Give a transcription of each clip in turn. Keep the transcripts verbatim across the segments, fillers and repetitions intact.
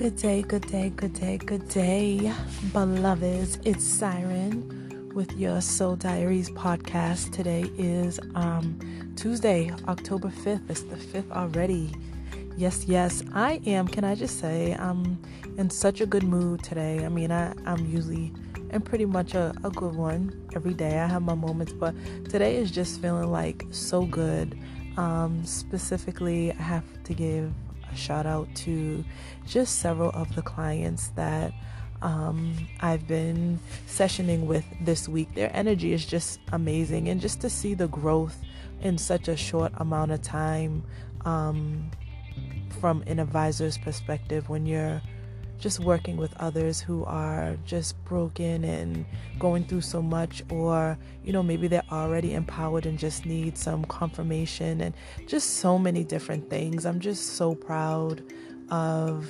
Good day, good day, good day, good day, beloveds. It's Siren with your Soul Diaries podcast. Today is um, Tuesday, October fifth. It's the fifth already. Yes, yes, I am. Can I just say I'm in such a good mood today. I mean, I, I'm usually in pretty much a, a good one every day. I have my moments, but today is just feeling like so good. Um, specifically, I have to give a shout out to just several of the clients that um, I've been sessioning with this week. Their energy is just amazing. And just to see the growth in such a short amount of time um, from an advisor's perspective, when you're just working with others who are just broken and going through so much, or, you know, maybe they're already empowered and just need some confirmation, and just so many different things. I'm just so proud of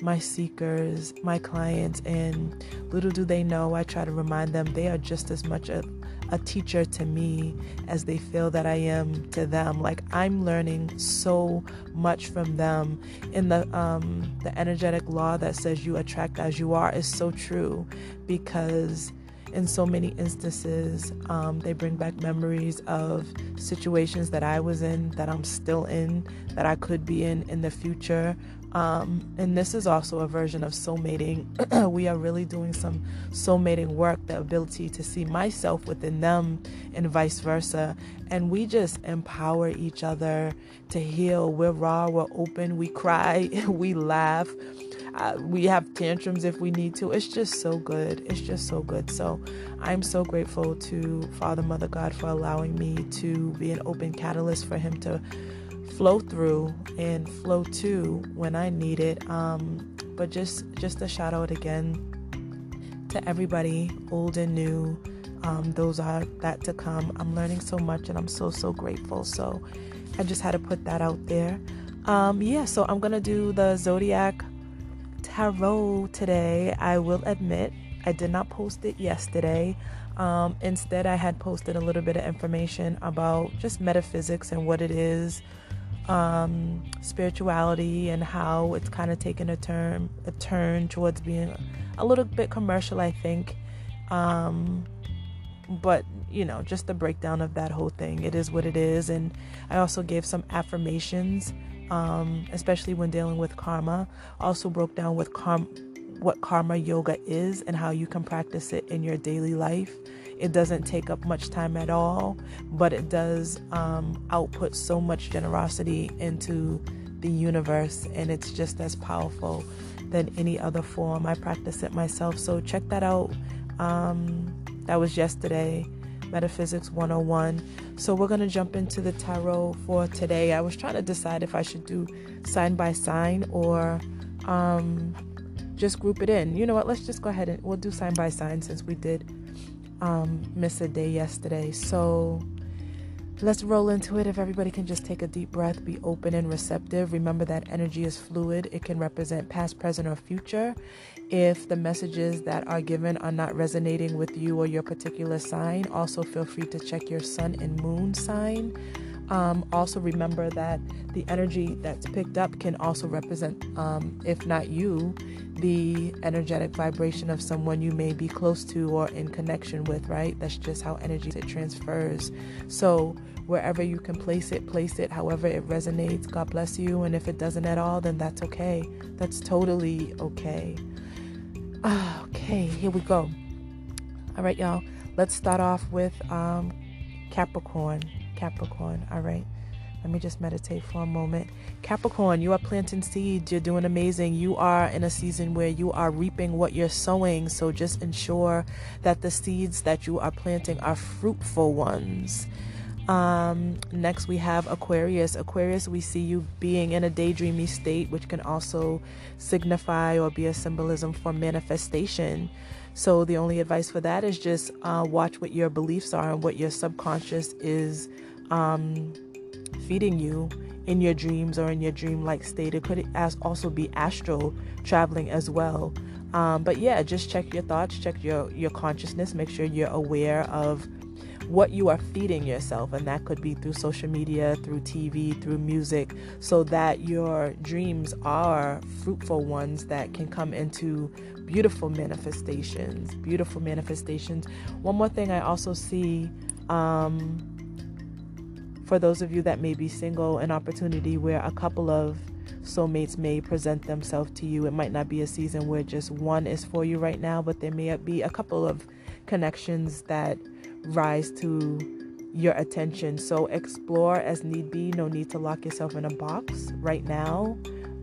my seekers, my clients, and little do they know, I try to remind them they are just as much a, a teacher to me as they feel that I am to them. Like, I'm learning so much from them. And the um the energetic law that says you attract as you are is so true, because in so many instances um they bring back memories of situations that I was in, that I'm still in, that I could be in in the future. Um, and this is also a version of soulmating. We are really doing some soulmating work, the ability to see myself within them and vice versa. And we just empower each other to heal. We're raw, we're open, we cry, we laugh, uh, we have tantrums if we need to. It's just so good. It's just so good. So I'm so grateful to Father, Mother, God for allowing me to be an open catalyst for Him to flow through and flow to when I need it. Um, but just just a shout out again to everybody, old and new. Um, those are that to come. I'm learning so much, and I'm so so grateful. So I just had to put that out there. Um, yeah. So I'm gonna do the Zodiac Tarot today. I will admit I did not post it yesterday. Um, instead, I had posted a little bit of information about just metaphysics and what it is. Um, spirituality and how it's kind of taken a turn, a turn towards being a little bit commercial, I think. Um, but, you know, just the breakdown of that whole thing. It is what it is. And I also gave some affirmations, um, especially when dealing with karma. Also broke down with karma, what karma yoga is and how you can practice it in your daily life. It doesn't take up much time at all, but it does um, output so much generosity into the universe, and it's just as powerful than any other form. I practice it myself, so check that out. Um, that was yesterday, Metaphysics one oh one. So we're going to jump into the tarot for today. I was trying to decide if I should do sign by sign or um, just group it in. You know what? Let's just go ahead and we'll do sign by sign since we did um miss a day yesterday. So let's roll into it. If everybody can just take a deep breath, be open and receptive. Remember that energy is fluid. It can represent past, present, or future. If the messages that are given are not resonating with you or your particular sign, also feel free to check your sun and moon sign. Um, also remember that the energy that's picked up can also represent, um, if not you, the energetic vibration of someone you may be close to or in connection with, right? That's just how energy it transfers. So wherever you can place it, place it however it resonates. God bless you. And if it doesn't at all, then that's okay. That's totally okay. Okay, here we go. All right, y'all. Let's start off with um, Capricorn. Capricorn. All right. Let me just meditate for a moment. Capricorn, you are planting seeds. You're doing amazing. You are in a season where you are reaping what you're sowing. So just ensure that the seeds that you are planting are fruitful ones. Um, next we have Aquarius. Aquarius, we see you being in a daydreamy state, which can also signify or be a symbolism for manifestation. So the only advice for that is just uh, watch what your beliefs are and what your subconscious is um, feeding you in your dreams or in your dreamlike state. It could as also be astral traveling as well. Um, but yeah, just check your thoughts, check your, your consciousness, make sure you're aware of what you are feeding yourself, and that could be through social media, through T V, through music, so that your dreams are fruitful ones that can come into beautiful manifestations, beautiful manifestations. One more thing I also see, um, for those of you that may be single, an opportunity where a couple of soulmates may present themselves to you. It might not be a season where just one is for you right now, but there may be a couple of connections that rise to your attention. So explore as need be. No need to lock yourself in a box right now.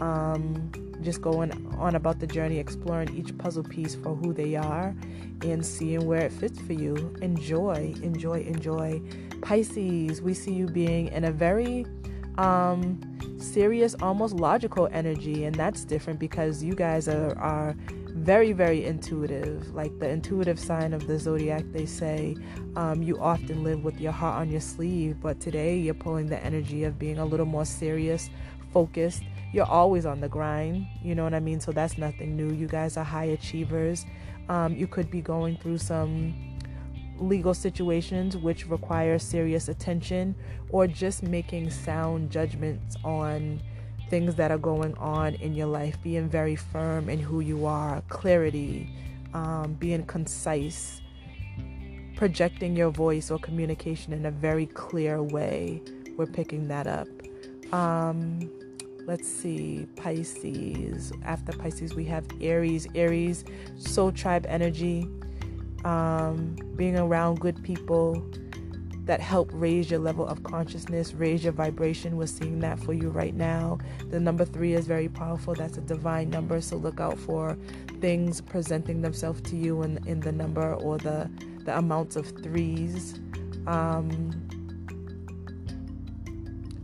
Um, just going on about the journey, exploring each puzzle piece for who they are and seeing where it fits for you. Enjoy, enjoy, enjoy. Pisces, we see you being in a very um, serious, almost logical energy, and that's different because you guys are, are very, very intuitive. Like the intuitive sign of the zodiac, they say um, you often live with your heart on your sleeve, but today you're pulling the energy of being a little more serious, focused. You're always on the grind, you know what I mean? So that's nothing new. You guys are high achievers. Um, you could be going through some legal situations which require serious attention, or just making sound judgments on things that are going on in your life, being very firm in who you are, clarity, um, being concise, projecting your voice or communication in a very clear way. We're picking that up. Um, Let's see, Pisces. After Pisces, we have Aries. Aries, soul tribe energy. Um, being around good people that help raise your level of consciousness, raise your vibration. We're seeing that for you right now. The number three is very powerful. That's a divine number. So look out for things presenting themselves to you in, in the number or the, the amounts of threes. Um...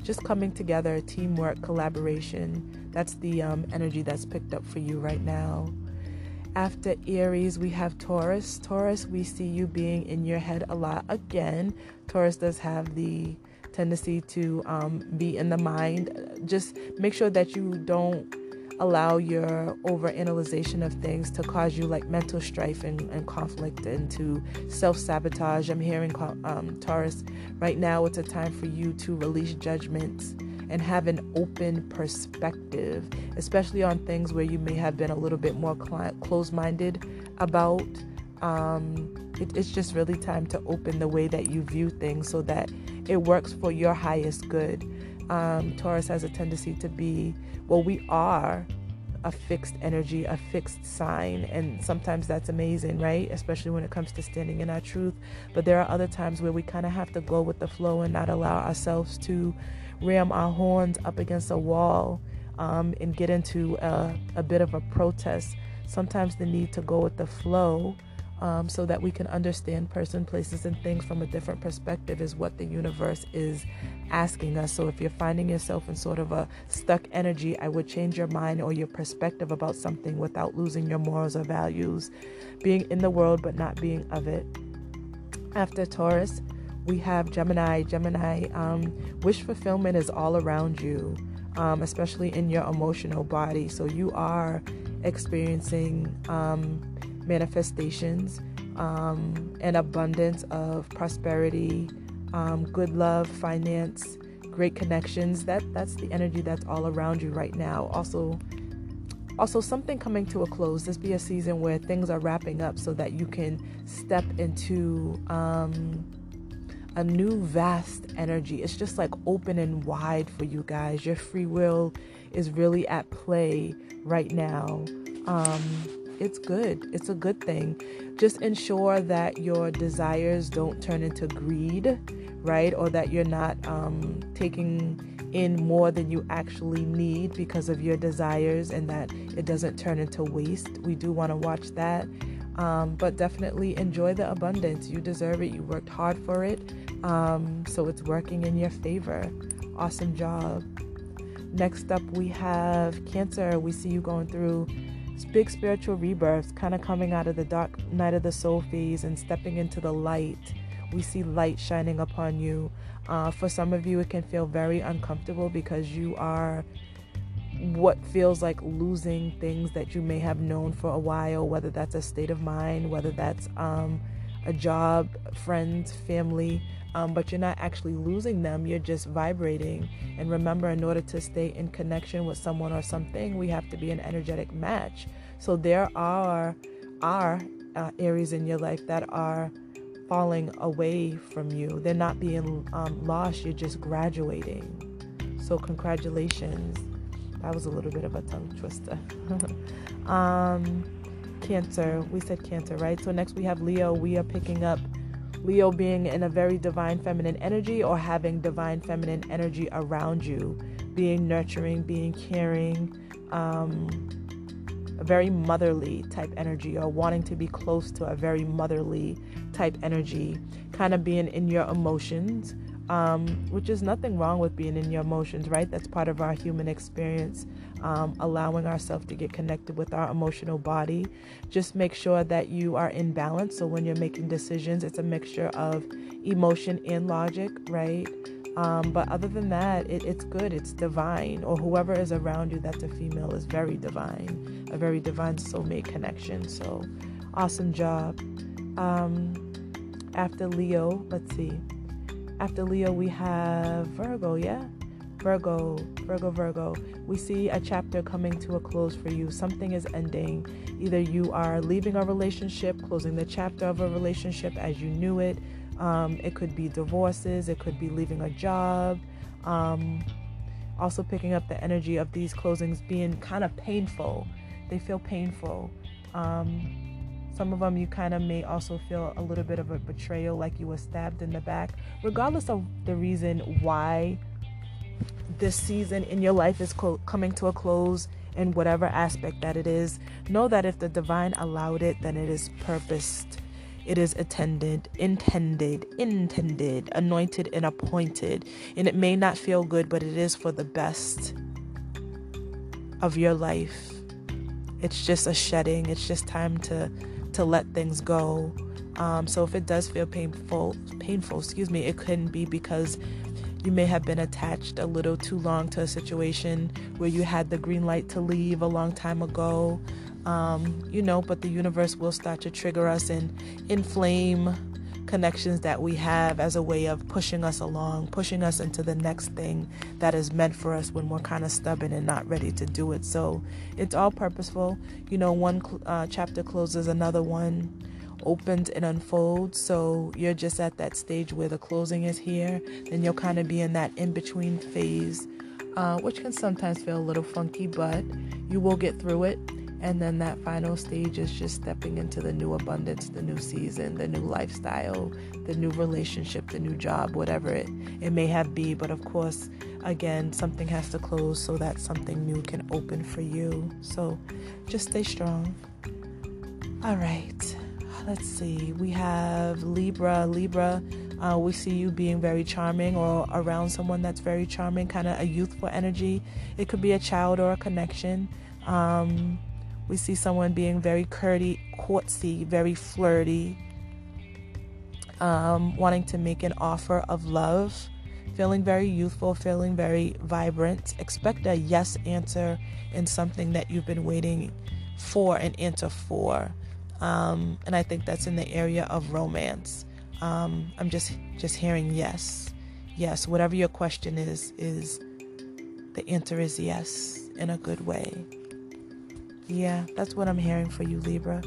Just coming together, teamwork, collaboration. That's the um, energy that's picked up for you right now. After Aries, we have Taurus. Taurus, we see you being in your head a lot again. Taurus does have the tendency to um, be in the mind. Just make sure that you don't allow your overanalyzation of things to cause you like mental strife and, and conflict and to self-sabotage. I'm hearing um, Taurus right now. It's a time for you to release judgments and have an open perspective, especially on things where you may have been a little bit more cl- closed-minded about. Um, it, it's just really time to open the way that you view things so that it works for your highest good. Um, Taurus has a tendency to be, well, we are a fixed energy, a fixed sign. And sometimes that's amazing, right? Especially when it comes to standing in our truth. But there are other times where we kind of have to go with the flow and not allow ourselves to ram our horns up against a wall um, and get into a, a bit of a protest. Sometimes the need to go with the flow um, so that we can understand person, places, and things from a different perspective is what the universe is asking us. So if you're finding yourself in sort of a stuck energy, I would change your mind or your perspective about something without losing your morals or values, being in the world but not being of it. After Taurus, we have Gemini. Gemini, um, wish fulfillment is all around you, um, especially in your emotional body. So you are experiencing um, manifestations, um, an abundance of prosperity, Um, good love, finance, great connections. That that's the energy that's all around you right now. Also, also something coming to a close. This be a season where things are wrapping up so that you can step into um, a new vast energy. It's just like open and wide for you guys. Your free will is really at play right now. Um, it's good. It's a good thing. Just ensure that your desires don't turn into greed, right? Or that you're not um, taking in more than you actually need because of your desires, and that it doesn't turn into waste. We do want to watch that. Um, but definitely enjoy the abundance. You deserve it. You worked hard for it. Um, so it's working in your favor. Awesome job. Next up, we have Cancer. We see you going through big spiritual rebirths, kind of coming out of the dark night of the soul phase and stepping into the light. We see light shining upon you. Uh, for some of you, it can feel very uncomfortable because you are what feels like losing things that you may have known for a while, whether that's a state of mind, whether that's um, a job, friends, family, um, but you're not actually losing them. You're just vibrating. And remember, in order to stay in connection with someone or something, we have to be an energetic match. So there are, are uh, areas in your life that are falling away from you. They're not being um, lost. You're just graduating. So congratulations. That was a little bit of a tongue twister. um, Cancer. We said Cancer, right? So next we have Leo. We are picking up Leo being in a very divine feminine energy, or having divine feminine energy around you. Being nurturing, being caring, um, a very motherly type energy, or wanting to be close to a very motherly type energy. Kind of being in your emotions. Um, which is nothing wrong with being in your emotions, right? That's part of our human experience, um, allowing ourselves to get connected with our emotional body. Just make sure that you are in balance. So when you're making decisions, it's a mixture of emotion and logic, right? Um, but other than that, it, it's good. It's divine. Or whoever is around you that's a female is very divine, a very divine soulmate connection. So awesome job. Um, after Leo, let's see. After Leo, we have Virgo, yeah? Virgo, Virgo, Virgo. We see a chapter coming to a close for you. Something is ending. Either you are leaving a relationship, closing the chapter of a relationship as you knew it. Um, it could be divorces. It could be leaving a job. Um, also picking up the energy of these closings being kind of painful. They feel painful. Um... Some of them you kind of may also feel a little bit of a betrayal, like you were stabbed in the back. Regardless of the reason why this season in your life is co- coming to a close, in whatever aspect that it is, know that if the divine allowed it, then it is purposed. It is attended, intended, intended, anointed, and appointed. And it may not feel good, but it is for the best of your life. It's just a shedding. It's just time to... to let things go. Um, so if it does feel painful, painful, excuse me, it couldn't be because you may have been attached a little too long to a situation where you had the green light to leave a long time ago. Um, you know, but the universe will start to trigger us and inflame connections that we have as a way of pushing us along, pushing us into the next thing that is meant for us when we're kind of stubborn and not ready to do it. So it's all purposeful. You know, one uh, chapter closes, another one opens and unfolds. So you're just at that stage where the closing is here, then you'll kind of be in that in-between phase, uh, which can sometimes feel a little funky, but you will get through it. And then that final stage is just stepping into the new abundance, the new season, the new lifestyle, the new relationship, the new job, whatever it, it may have be. But of course, again, something has to close so that something new can open for you. So just stay strong. All right. Let's see. We have Libra. Libra, uh, we see you being very charming, or around someone that's very charming, kind of a youthful energy. It could be a child or a connection. Um... We see someone being very curdy, courtsy, very flirty, um, wanting to make an offer of love, feeling very youthful, feeling very vibrant. Expect a yes answer in something that you've been waiting for an answer for. Um, and I think that's in the area of romance. Um, I'm just, just hearing yes. Yes, whatever your question is, is the answer is yes in a good way. Yeah, that's what I'm hearing for you, Libra.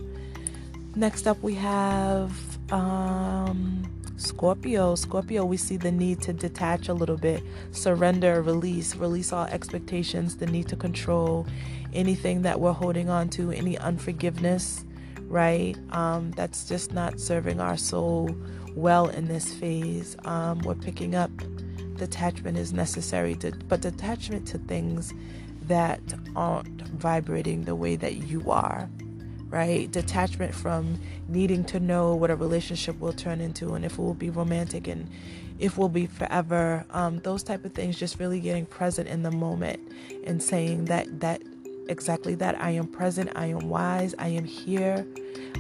Next up, we have um, Scorpio. Scorpio, we see the need to detach a little bit, surrender, release, release all expectations, the need to control anything that we're holding on to, any unforgiveness, right? Um, that's just not serving our soul well in this phase. Um, we're picking up detachment is necessary, to, but detachment to things that aren't vibrating the way that you are, right? Detachment from needing to know what a relationship will turn into, and if it will be romantic, and if we'll be forever. Um, those type of things, just really getting present in the moment and saying that that exactly that I am present, I am wise, I am here,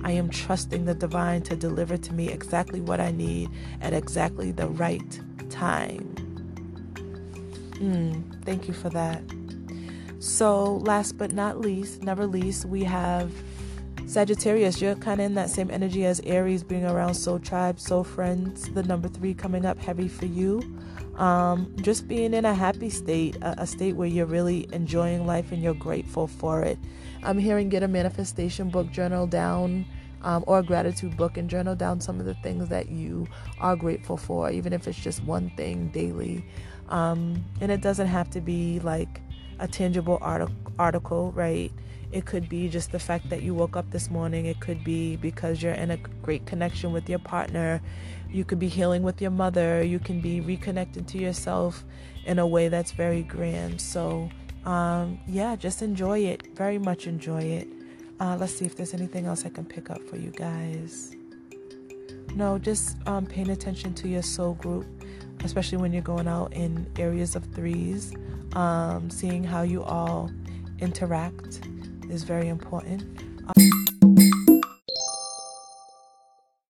I am trusting the divine to deliver to me exactly what I need at exactly the right time. Mm, thank you for that. So last but not least, never least, we have Sagittarius, you're kind of in that same energy as Aries, being around soul tribe, soul friends. The number three coming up heavy for you. Um, just being in a happy state, a, a state where you're really enjoying life and you're grateful for it. I'm hearing get a manifestation book, journal down, um, or a gratitude book, and journal down some of the things that you are grateful for, even if it's just one thing daily. Um, and it doesn't have to be like a tangible art- article, right? It could be just the fact that you woke up this morning. It could be because you're in a great connection with your partner. You could be healing with your mother. You can be reconnected to yourself in a way that's very grand. So, um, yeah, just enjoy it. Very much enjoy it. Uh, let's see if there's anything else I can pick up for you guys. No, just um, paying attention to your soul group, especially when you're going out in areas of threes. Um, seeing how you all interact is very important. Um